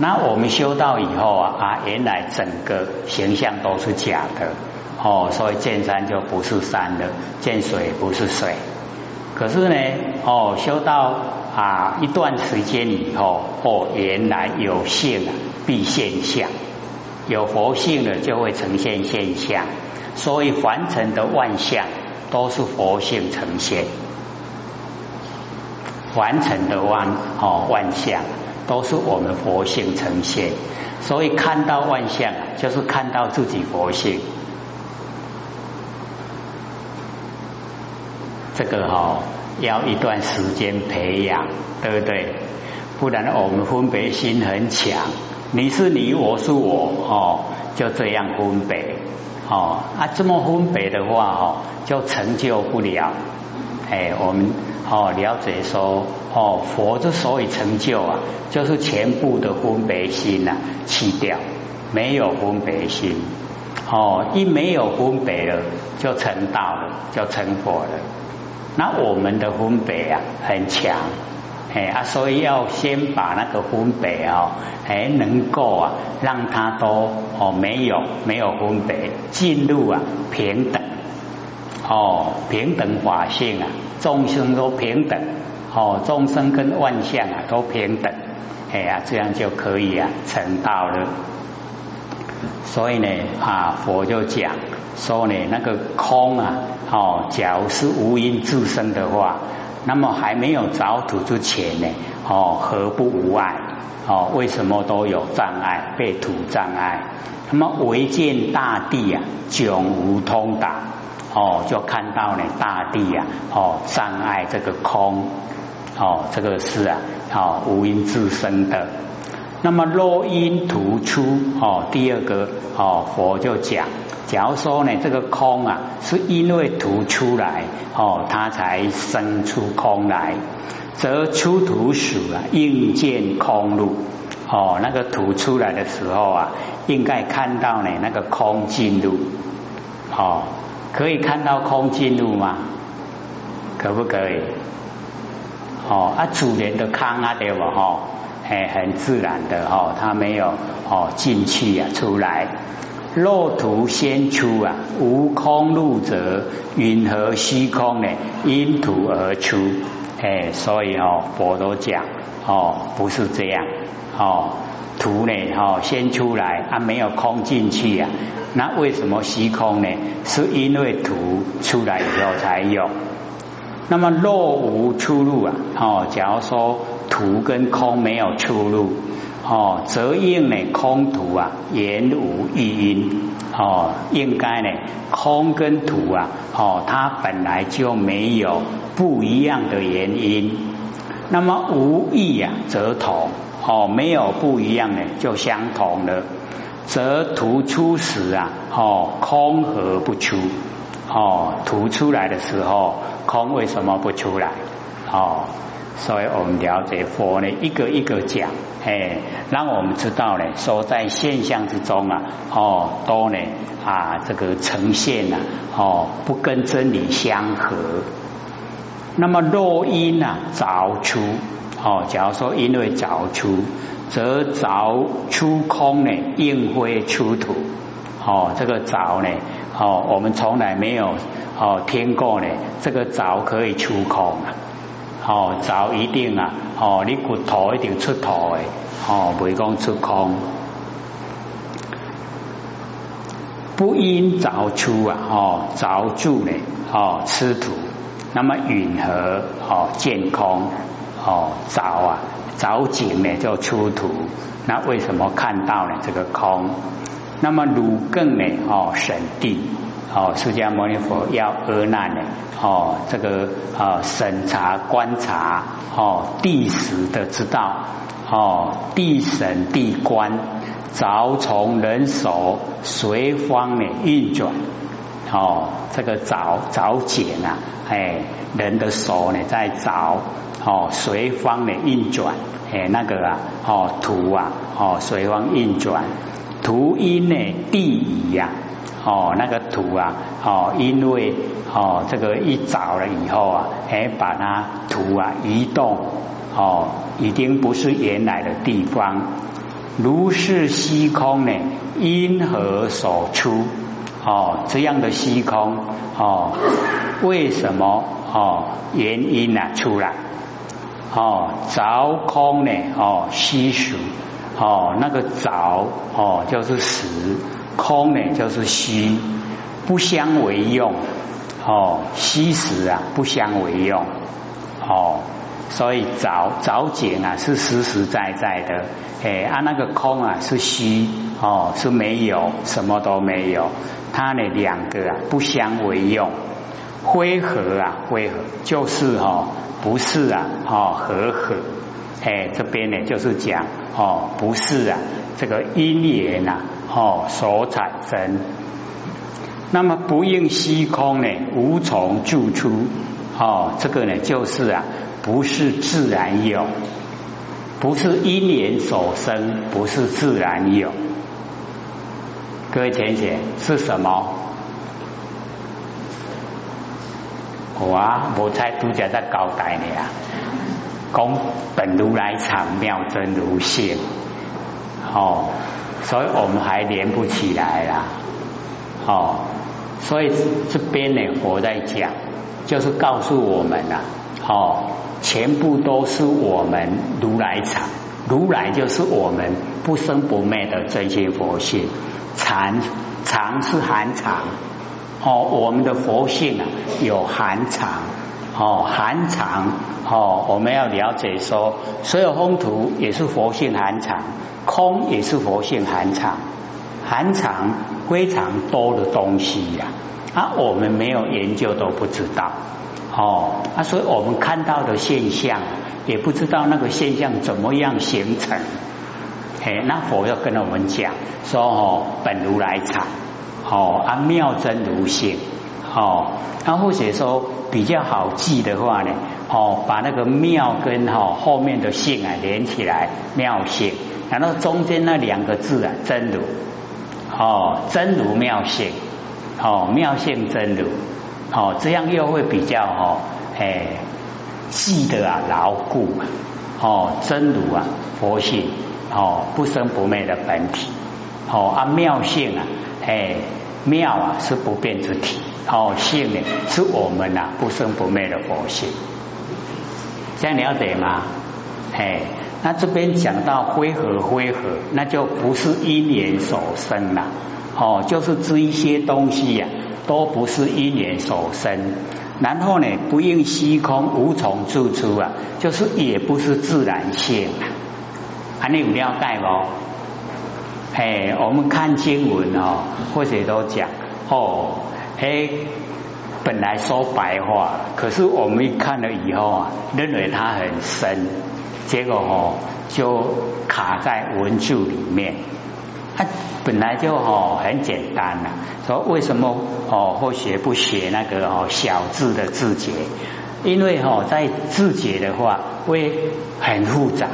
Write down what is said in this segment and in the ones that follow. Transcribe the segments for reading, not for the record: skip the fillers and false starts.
那我们修道以后原来整个形象都是假的所以见山就不是山了，见水不是水。可是呢修道一段时间以后原来有性必现象，有佛性了就会呈现现象，所以凡尘的万象都是佛性呈现，凡尘的万象都是我们佛性呈现，所以看到万象就是看到自己佛性。这个要一段时间培养，对不对？不然我们分别心很强，你是你，我是我就这样分别这么分别的话就成就不了。我们了解说佛之所以成就就是全部的分别心弃掉，没有分别心一没有分别了就成道了，就成佛了。那我们的分别很强所以要先把那个分别能够让它都没有分别，进入平等平等法性众生都平等众生跟万象都平等这样就可以成道了。所以呢佛就讲说呢，那个空假如是无因自生的话，那么还没有着土之前呢何不无碍为什么都有障碍，被土障碍。那么唯见大地迥无通达就看到呢大地障碍这个空这个是无因自生的。那么若因突出第二个佛就讲，假如说呢这个空是因为突出来它才生出空来，则出土属应见空入那个土出来的时候应该看到呢那个空进入可以看到空进入吗？可不可以？主人的空对吧很自然的它没有进去出来。若土先出无空入者，云何虚空呢？因土而出所以佛都讲不是这样土呢先出来没有空进去那为什么虚空呢？是因为土出来以后才有。那么若无出入假如说土跟空没有出入则应呢空土言无一因应该呢空跟土它本来就没有不一样的原因。那么无异则同没有不一样呢就相同了，则土出时空何不出土出来的时候空为什么不出来所以我们了解佛呢一个一个讲让我们知道呢说在现象之中都呢这个呈现不跟真理相合。那么若因凿出假如说因为凿出，则凿出空呢应会出土这个凿呢我们从来没有听过呢这个凿可以出空凿一定你骨头一定出土的不会说出空。不因凿出凿住呢吃土，那么允和见空凿凿井呢就出土，那为什么看到呢这个空？那么汝更呢审地释迦牟尼佛要阿难呢这个审查观察地识的之道地审地观，凿从人手随方呢运转这个凿井人的手呢在凿随方呢运转那个土随方运转。土因呢地移那个土因为这个一凿了以后把它土移动一定不是原来的地方。如是虚空呢，因何所出？哦，这样的虚空哦，为什么哦？原因啊出来哦，着空呢哦，虚实哦，那个着哦就是实，空呢就是虚，不相为用哦，虚实啊不相为用哦。所以着景啊是实实在在的，哎啊那个空啊是虚哦，是没有，什么都没有，它呢两个啊不相为用，非合啊非合就是哦不是啊哦和合，哎这边呢就是讲哦不是啊这个因缘啊哦所产生，那么不应虚空呢无从住出哦，这个呢就是啊。不是自然有，不是因缘所生，不是自然有。各位浅显是什么？我无在独家在交代你啊，讲本如来藏妙真如性，哦，所以我们还连不起来啦，哦，所以这边呢，我在讲，就是告诉我们啊，哦。全部都是我们如来藏，如来就是我们不生不灭的真心佛性。藏是含藏哦，我们的佛性啊有含藏哦，含藏哦，我们要了解说，所有风土也是佛性含藏，空也是佛性含藏，含藏非常多的东西呀、啊，我们没有研究都不知道。哦，啊，所以我们看到的现象，也不知道那个现象怎么样形成。哎，那佛要跟我们讲说哦，本如来藏，哦，啊妙真如性，哦，那、啊、或者说比较好记的话呢，哦，把那个妙跟哦后面的性啊连起来，妙性，然后中间那两个字啊真如，哦，真如妙性，哦，妙性真如。哦，这样又会比较哦，哎，记得啊牢固哦，真如啊佛性哦不生不灭的本体哦啊妙性啊哎妙啊是不变之体哦性呢是我们啊不生不灭的佛性，这样了解吗？哎，那这边讲到非合，那就不是因缘所生了、啊、哦，就是这一些东西呀、啊。都不是因缘所生，然后呢，不应虚空无从住出啊，就是也不是自然性啊。啊，你有了解不？哎，我们看经文哦，或者都讲哦，哎，本来说白话，可是我们一看了以后啊，认为它很深，结果哦就卡在文字里面。它、啊、本来就哦很简单了、啊，说为什么哦或学不学那个哦小字的字节？因为哦在字节的话会很复杂，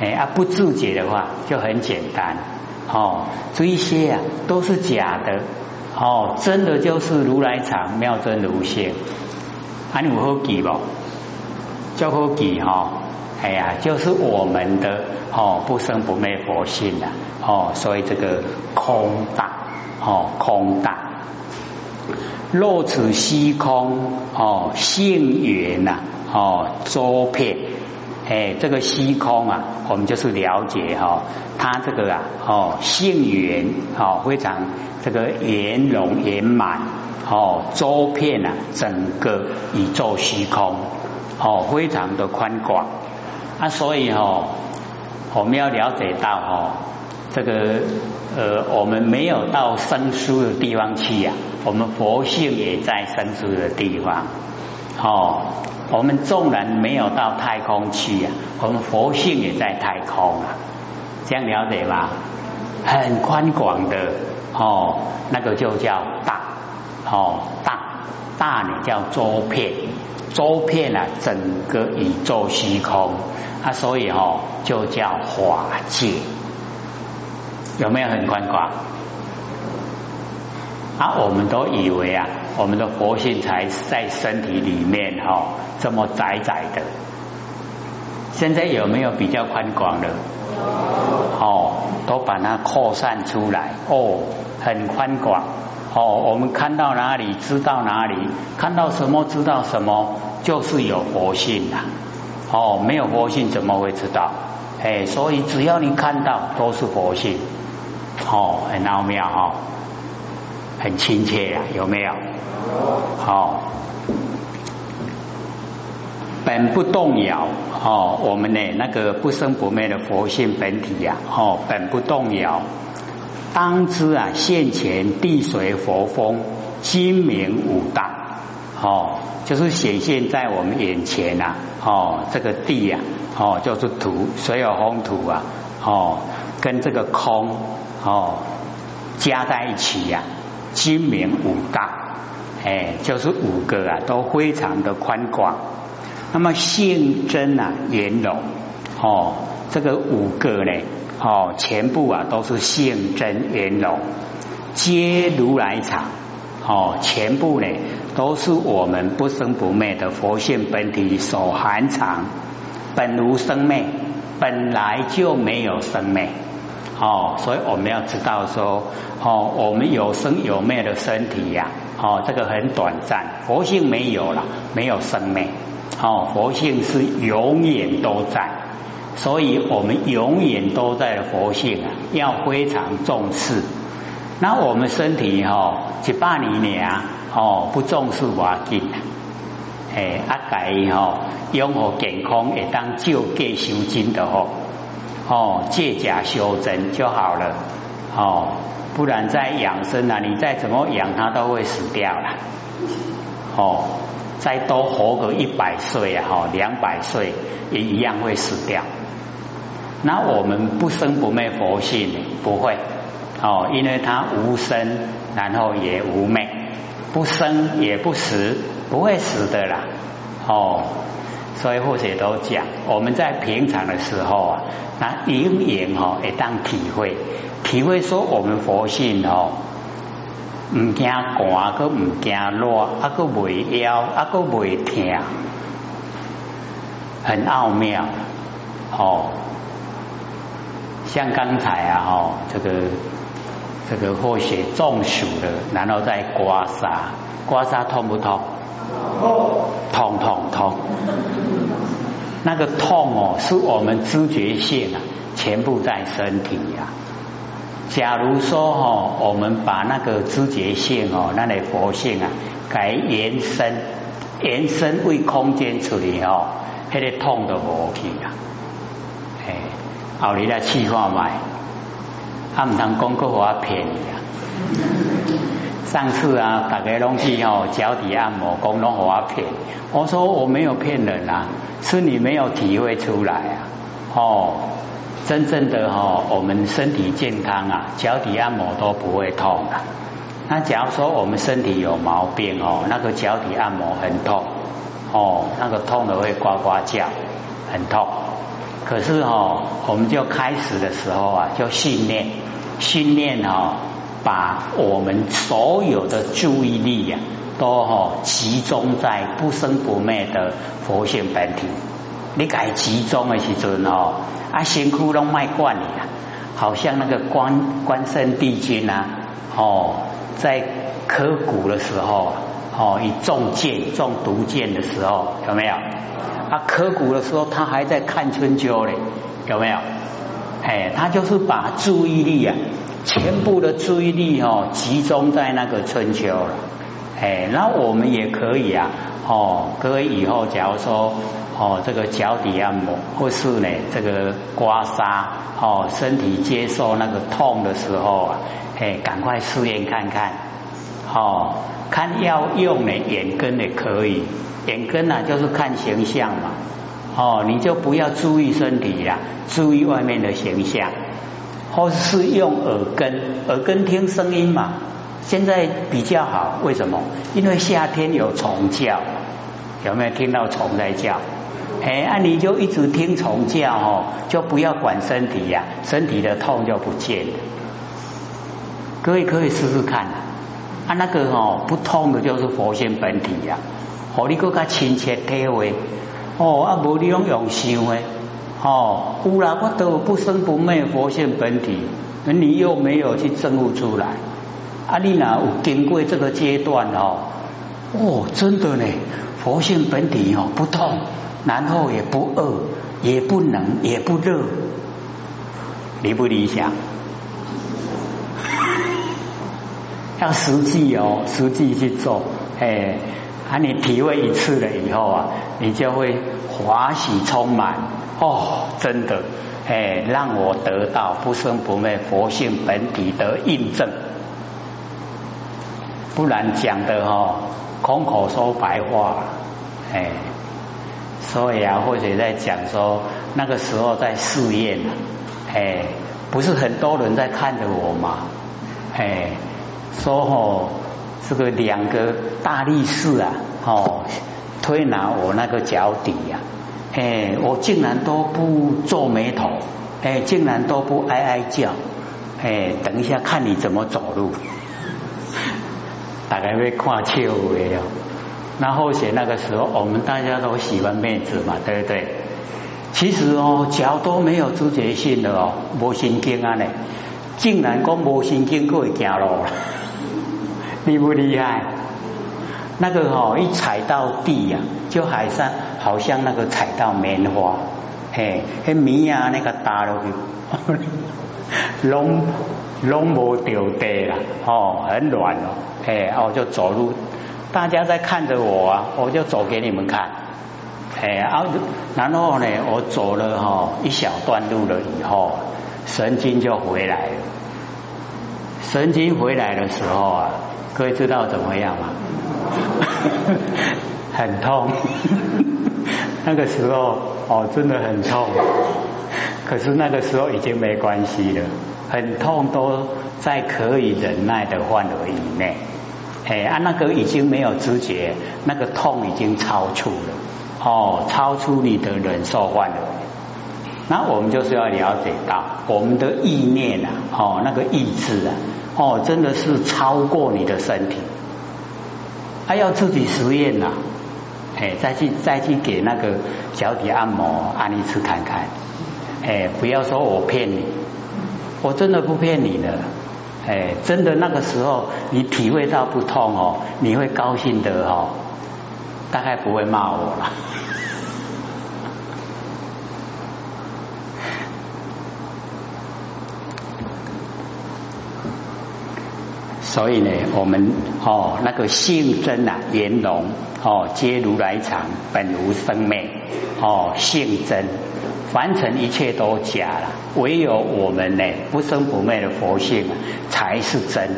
哎啊不字节的话就很简单哦。这一些啊都是假的哦，真的就是如来藏妙真如性。啊你有好记不？叫好记哈、哦。哎呀，就是我们的哦不生不灭佛性啊哦，所以这个空大哦空大，若此虚空哦性缘呐、啊、哦周遍，哎这个虚空啊，我们就是了解哈、哦，它这个啊哦性缘哦非常这个圆融圆满哦周遍啊整个宇宙虚空哦非常的宽广。啊，所以哦，我们要了解到哦，这个我们没有到生疏的地方去呀、啊，我们佛性也在生疏的地方。哦，我们纵然没有到太空去呀、啊，我们佛性也在太空啊，这样了解吧？很宽广的哦，那个就叫大哦，大呢叫周遍。周遍啊，整个宇宙虚空啊，所以哦，就叫法界，有没有很宽广？啊，我们都以为啊，我们的佛性才在身体里面哦，这么窄窄的。现在有没有比较宽广的？哦，都把它扩散出来哦，很宽广哦。我们看到哪里知道哪里，看到什么知道什么，就是有佛性啦、啊、哦，没有佛性怎么会知道？哎，所以只要你看到都是佛性哦，很奥妙哦，很亲切啊，有没有？好、哦，本不动摇哦，我们呢那个不生不灭的佛性本体呀、啊、哦，本不动摇，当知啊现前地水佛风精明五大哦，就是显现在我们眼前啊哦，这个地啊哦就是土，水有风土啊哦，跟这个空哦加在一起呀、啊。精明五大，哎，就是五个啊，都非常的宽广。那么性真啊，圆融哦，这个五个呢，哦，全部啊都是性真圆融，皆如来藏哦，全部呢都是我们不生不灭的佛性本体所含藏，本无生灭，本来就没有生灭。哦，所以我们要知道说，哦，我们有生有灭的身体呀、啊，哦，这个很短暂，佛性没有了，没有生灭，哦，佛性是永远都在，所以我们永远都在的佛性啊，要非常重视。那我们身体哦，100年啊，哦，不重视我紧，哎，啊，大家哦，养好健康，会当照计修真的哦。哦，借假修真就好了，哦，不然再养生啊，你再怎么养它都会死掉了，哦，再多活个100岁啊，哦，200岁也一样会死掉。那我们不生不灭佛性不会，哦，因为它无生，然后也无灭，不生也不死，不会死的啦，哦。所以或者都讲，我们在平常的时候啊，那永远哦，会当体会说我们佛性哦，唔惊寒，佮唔惊热，啊佮袂枵，啊佮袂疼，很奥妙哦。像刚才啊哦，这个或许中暑了，然后再刮痧痛不痛？痛！那个痛哦，是我们知觉性啊，全部在身体呀、啊。假如说哦，我们把那个知觉性哦，那类佛性啊，给延伸为空间处理哦，那个痛都无去啦。哎，后日来试看卖，啊唔通讲个话骗你啊！上次啊，大家拢去哦，脚底按摩，讲拢我骗。我说我没有骗人啊，是你没有体会出来啊。哦，真正的哦，我们身体健康啊，脚底按摩都不会痛的、啊。那假如说我们身体有毛病哦，那个脚底按摩很痛，哦，那个痛的会呱呱叫，很痛。可是哦，我们就开始的时候啊，就训练哦。把我们所有的注意力啊，都哦集中在不生不灭的佛性本体。你该集中的时阵哦，啊，身躯拢卖惯你啊，好像那个关圣帝君啊，哦，在刻骨的时候，哦，一中毒箭的时候，有没有？啊，刻骨的时候他还在看春秋嘞，有没有？哎，他就是把注意力啊。全部的注意力哦，集中在那个春秋了，哎，那我们也可以啊，哦，各位以后假如说哦，这个脚底按摩，或是呢这个刮痧，哦，身体接受那个痛的时候啊，哎，赶快试验看看，哦，看要用呢眼根也可以，眼根啊就是看形象嘛，哦，你就不要注意身体啦，注意外面的形象。或是用耳根听声音嘛，现在比较好。为什么？因为夏天有虫叫，有没有听到虫在叫？哎，啊你就一直听虫叫哦，就不要管身体呀、啊，身体的痛就不见了。各位可以试试看啊，啊那个哦不痛的就是佛性本体呀、啊，和你更加亲切体会。哦，啊无你用想的，哦，污染我都不生不灭佛性本体，你又没有去证悟出来。啊，你哪有经过这个阶段哦？哦，真的呢，佛性本体哦，不痛，然后也不饿，也不冷，也不热，理不理想？要实际哦，实际去做，哎，啊，你体会一次了以后啊，你就会欢喜充满哦，真的，哎，让我得到不生不灭佛性本体的印证，不然讲的哦，空口说白话，哎，所以啊，或者在讲说那个时候在试验，哎，不是很多人在看着我嘛，哎。说哦，这个两个大力士啊，哦，推拿我那个脚底呀、啊，哎，我竟然都不皱眉头，哎，竟然都不哀哀叫，哎，等一下看你怎么走路，大概会看笑的哦。那或许那个时候我们大家都喜欢面子嘛，对不对？其实哦，脚都没有知觉性的哦，无神经啊呢。竟然讲无神经过会行路了，厉不厉害？那个哦，一踩到地呀、啊，就好像那个踩到棉花，嘿，那棉啊那个打落去，拢无掉地啦，哦，很软哦，嘿，我就走路，大家在看着我啊，我就走给你们看，哎，然后呢，我走了哦一小段路了以后。神经就回来了，神经回来的时候啊，各位知道怎么样吗？很痛，那个时候哦，真的很痛。可是那个时候已经没关系了，很痛都在可以忍耐的范围以内。哎啊，那个已经没有知觉，那个痛已经超出了，哦，超出你的忍受范围。那我们就是要了解到我们的意念啊，哦，那个意志啊，哦，真的是超过你的身体，还、啊、要自己实验呐、啊，哎，再去给那个脚底按摩按一次看看，哎，不要说我骗你，我真的不骗你的，哎，真的那个时候你体会到不痛哦，你会高兴的哦，大概不会骂我了。所以呢，我们哦那个性真啊，圆融哦，皆如来常，本无生灭哦，性真，凡尘一切都假了，唯有我们呢不生不灭的佛性才是真。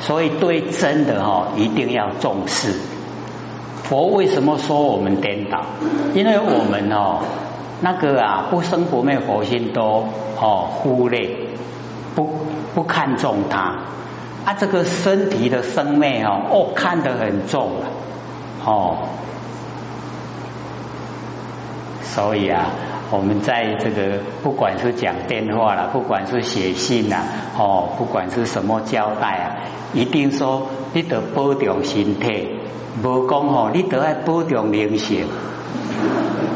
所以对真的哦，一定要重视。佛为什么说我们颠倒？因为我们哦那个啊不生不灭佛性都哦忽略，不看重它。他、啊、这个身体的生灭哦，哦看得很重了、啊，哦，所以啊，我们在这个不管是讲电话啦，不管是写信啦、啊，哦，不管是什么交代啊，一定说你得保重身体，无讲哦，你得爱保重灵性，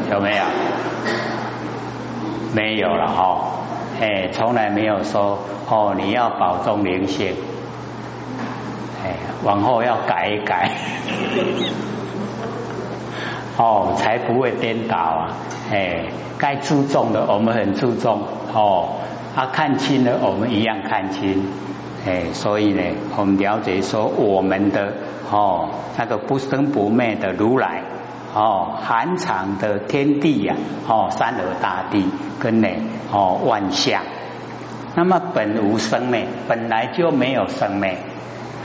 有没有？没有了哦，哎，从来没有说哦，你要保重灵性。往后要改一改，哦，才不会颠倒啊！哎，该注重的我们很注重哦，啊，看清了我们一样看清，哎，所以呢，我们了解说我们的哦那个不生不灭的如来哦，含藏的天地呀、啊，哦，山河大地跟呢哦万象，那么本无生灭，本来就没有生灭。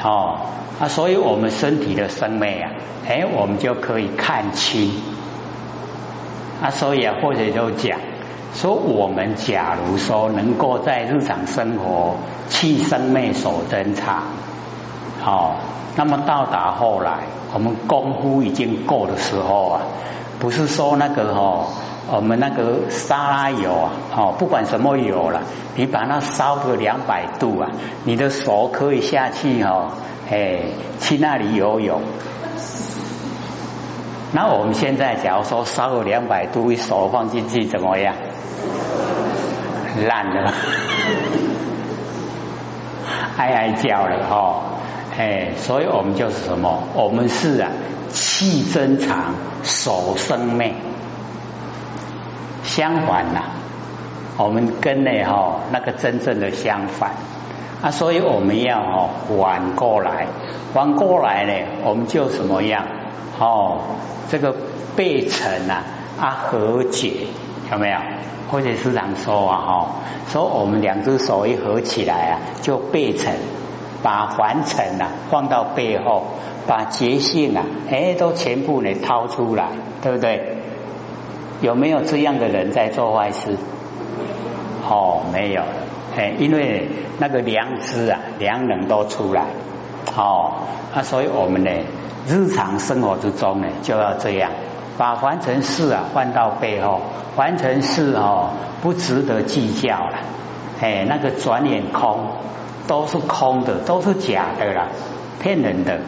哦，啊，所以我们身体的生灭啊，哎，我们就可以看清。啊，所以啊，或者就讲说，我们假如说能够在日常生活弃生灭所增长，哦，那么到达后来，我们功夫已经够的时候啊，不是说那个哦，我们那个沙拉油啊，哦，不管什么油啦，你把它烧个200度啊，你的手可以下去哦，哎，去那里游泳。那我们现在假如说烧个200度，手放进去怎么样？烂了，哀哀叫了哦，哎，所以我们就是什么？我们是啊，气增长，手生昧。相反呐、啊，我们跟呢哦，那个真正的相反啊，所以我们要哦反过来，反过来呢，我们就什么样？哦，这个背尘啊，啊和解有没有？或者师长说啊，哦，说我们两只手一合起来啊，就背尘，把凡尘啊放到背后，把结性啊，哎，都全部呢掏出来，对不对？有没有这样的人在做坏事？哦，没有了，哎，因为那个良知啊，良能都出来，哦，那、啊、所以我们呢。日常生活之中呢，就要这样把凡尘事啊换到背后，凡尘事哦不值得计较了，哎，那个转眼空，都是空的，都是假的啦，骗人的。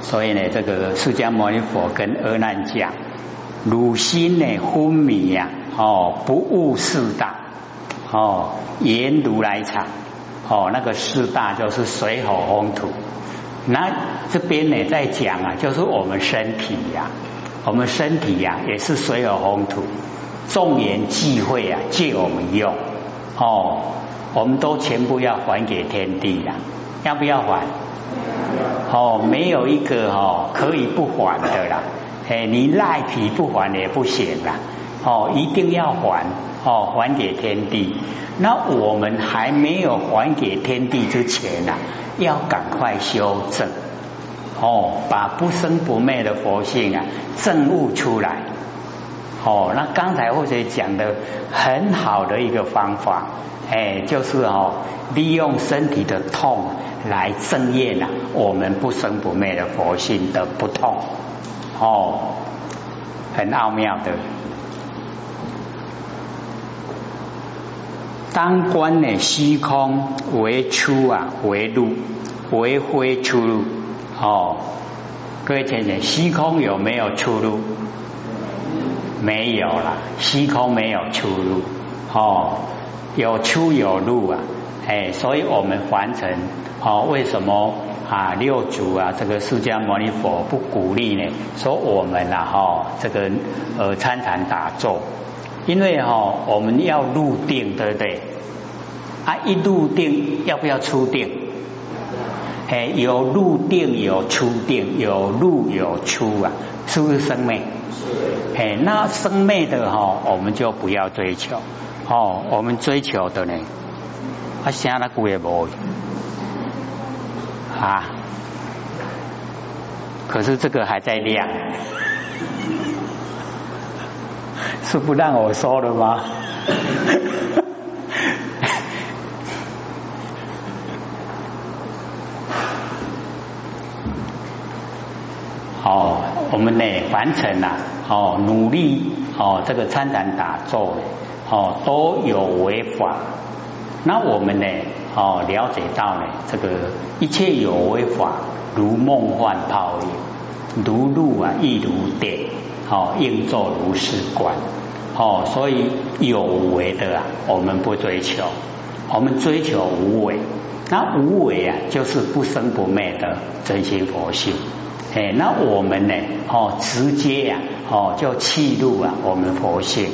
所以呢，这个释迦牟尼佛跟阿难讲，汝心呢昏迷呀、啊，哦，不悟四大，哦，言如来藏。哦，那个四大就是水火风土。那这边呢在讲啊，就是我们身体呀、啊，我们身体呀、啊、也是水火风土，众言忌讳啊，借我们用。哦，我们都全部要还给天地啦、啊，要不要还？哦，没有一个哦可以不还的啦。哎，你赖皮不还也不行啦。哦，一定要还。哦，还给天地。那我们还没有还给天地之前啊，要赶快修正。哦，把不生不灭的佛性啊，证悟出来。哦，那刚才或者讲的很好的一个方法，哎，就是哦，利用身体的痛来证验啊，我们不生不灭的佛性的不痛。哦，很奥妙的。当观呢虚空为出啊为入为非出入哦，各位同学，虚空有没有出入？没有啦，虚空没有出入哦，有出有入啊，哎，所以我们凡尘哦，为什么啊六祖啊这个释迦牟尼佛不鼓励呢？说我们啊哦这个参禅打坐。因为哦，我们要入定，对不对？啊，一入定要不要出定？哎，有入定，有出定，有入有出啊，是不是生灭？是。哎，那生灭的哦，我们就不要追求哦，我们追求的呢，啊，啥那古也无啊，可是这个还在亮。是不让我说的吗？哦，我们呢，凡尘啊，哦，努力哦，这个参禅打坐哦，都有为法。那我们呢，哦，了解到呢，这个一切有为法，如梦幻泡影，如露啊，亦如电。哦，应作如是观。哦，所以有为的啊，我们不追求，我们追求无为。那无为啊，就是不生不灭的真心佛性。哎，那我们呢？哦，直接呀、啊，哦，就契入啊，我们佛性。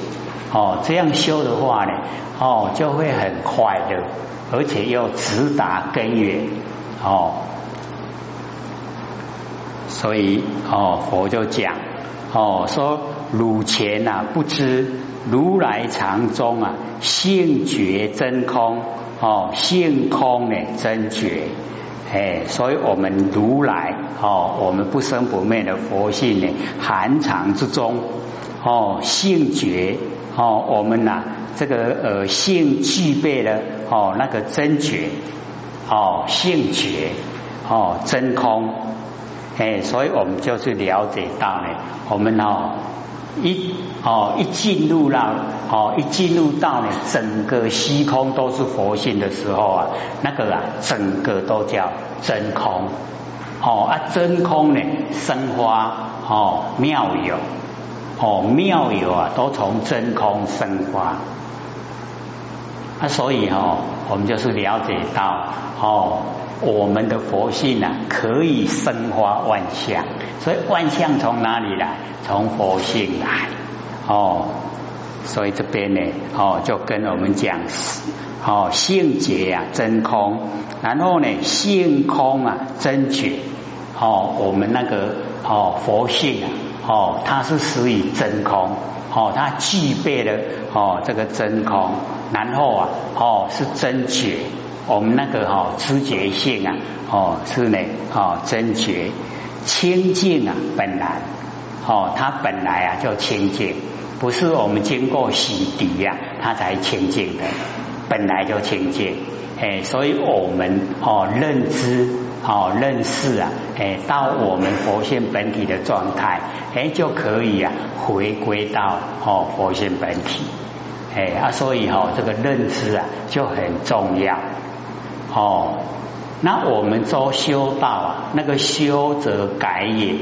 哦，这样修的话呢，哦，就会很快乐，而且又直达根源。哦，所以哦，佛就讲。哦，说汝前啊不知如来藏中啊，性觉真空哦，性空呢真觉，哎，所以我们如来哦，我们不生不灭的佛性呢，含藏之中哦，性觉哦，我们呐、啊、这个性具备了哦，那个真觉哦，性觉哦，真空。哎，所以我们就是了解到呢，我们哦一进入到呢整个虚空都是佛性的时候啊，那个啊整个都叫真空哦啊，真空呢生发哦妙有哦妙有啊，都从真空生发。啊，所以哦，我们就是了解到哦，我们的佛性啊，可以生发万象。所以万象从哪里来？从佛性来。哦，所以这边呢，哦，就跟我们讲。哦，性觉啊，真空，然后呢，性空啊，真觉。哦，我们那个哦佛性啊，哦，它是属于真空，哦，它具备了哦这个真空，然后啊，哦是真觉，我们那个哦知觉性啊，哦是呢，哦真觉，清净啊本来，哦它本来啊就清净，不是我们经过洗涤啊，它才清净的。本来就清净，哎，所以我们哦认知哦认识啊，哎，到我们佛性本体的状态，哎，就可以啊回归到哦佛性本体，哎啊，所以哦这个认知啊就很重要哦。那我们做修道啊，那个修则改也，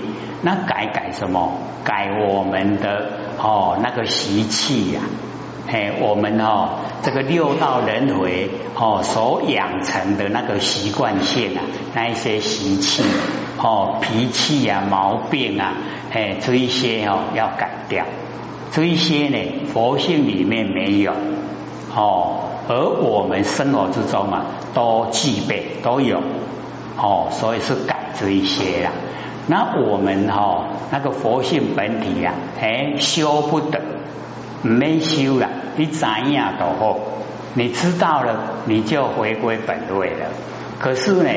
那改什么？改我们的哦那个习气呀、啊。哎，我们哦，这个六道轮回哦所养成的那个习惯性啊，那一些习气哦、脾气啊、毛病啊，哎，这一些哦要改掉。这一些呢，佛性里面没有哦，而我们生活之中啊，都具备都有哦，所以是改这一些啦。那我们哦，那个佛性本体啊，哎，修不得。没修了，你怎样都好，你知道了，你就回归本位了。可是呢，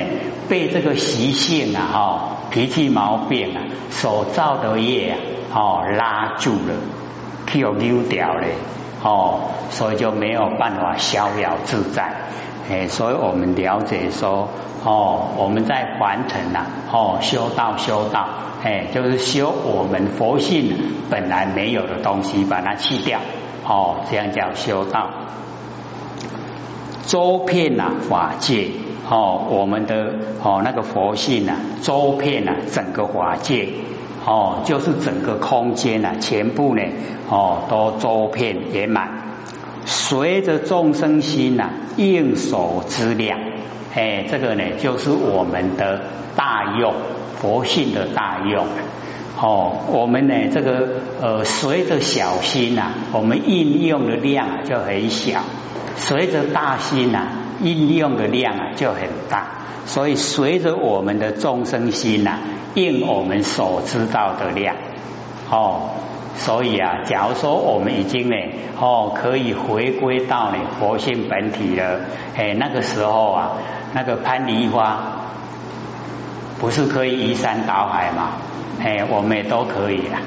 被这个习性啊、哦、脾气毛病啊、所造的业啊、哦、拉住了，去溜掉了，哦，所以就没有办法逍遥自在。哎，所以我们了解说，哦，我们在凡尘啊，哦，修道。哎，就是修我们佛性本来没有的东西，把它去掉，哦，这样叫修道。周遍啊法界，哦，我们的哦那个佛性啊，周遍啊整个法界，哦，就是整个空间啊，全部呢，哦，都周遍圆满。随着众生心啊应手之量，哎，这个呢就是我们的大用。佛性的大用，哦，我们呢这个随着小心呐、啊，我们应用的量、啊、就很小；随着大心呐、啊，应用的量啊就很大。所以随着我们的众生心呐、啊，应我们所知道的量，哦，所以啊，假如说我们已经呢，哦，可以回归到呢佛性本体了，哎，那个时候啊，那个攀梨花。不是可以移山倒海嘛？哎，我们也都可以啦，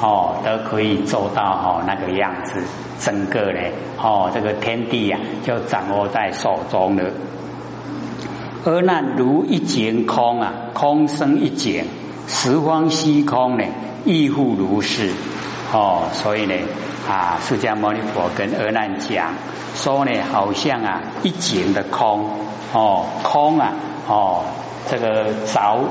哦，都可以做到哦那个样子，整个嘞哦这个天地啊就掌握在手中了。而那如一境空啊，空生一境，十方虚空呢，亦复如是。哦，所以呢啊，释迦牟尼佛跟阿难讲说呢，好像啊一境的空哦，空啊哦。这个早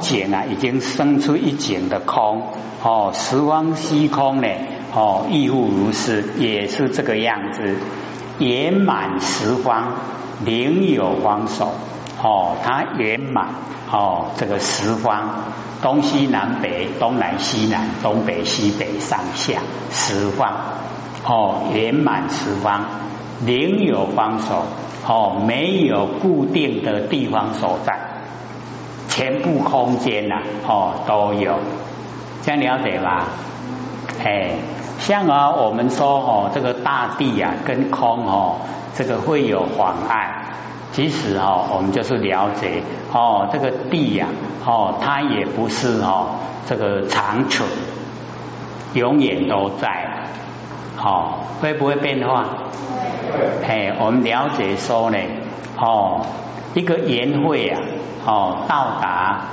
井啊，已经生出一井的空哦，十方虚空呢哦，亦复如是，也是这个样子，圆满十方，灵有方首哦，它圆满哦，这个十方东西南北，东南西南，东北西北，上下十方哦，圆满十方，灵有方首哦，没有固定的地方所在。全部空间呐、啊，哦，都有，这样了解吧？哎，像啊，我们说哦，这个大地啊，跟空哦，这个会有妨碍。其实哦，我们就是了解哦，这个地呀、啊，哦，它也不是哦，这个长存，永远都在，哦，会不会变化？哎，我们了解说呢，哦，一个缘会啊。哦，到达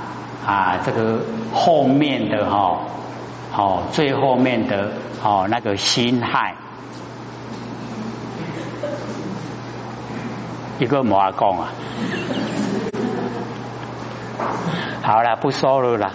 啊，这个后面的哈，哦，最后面的哦那个辛亥，一个摩阿贡啊，好了，不说了啦。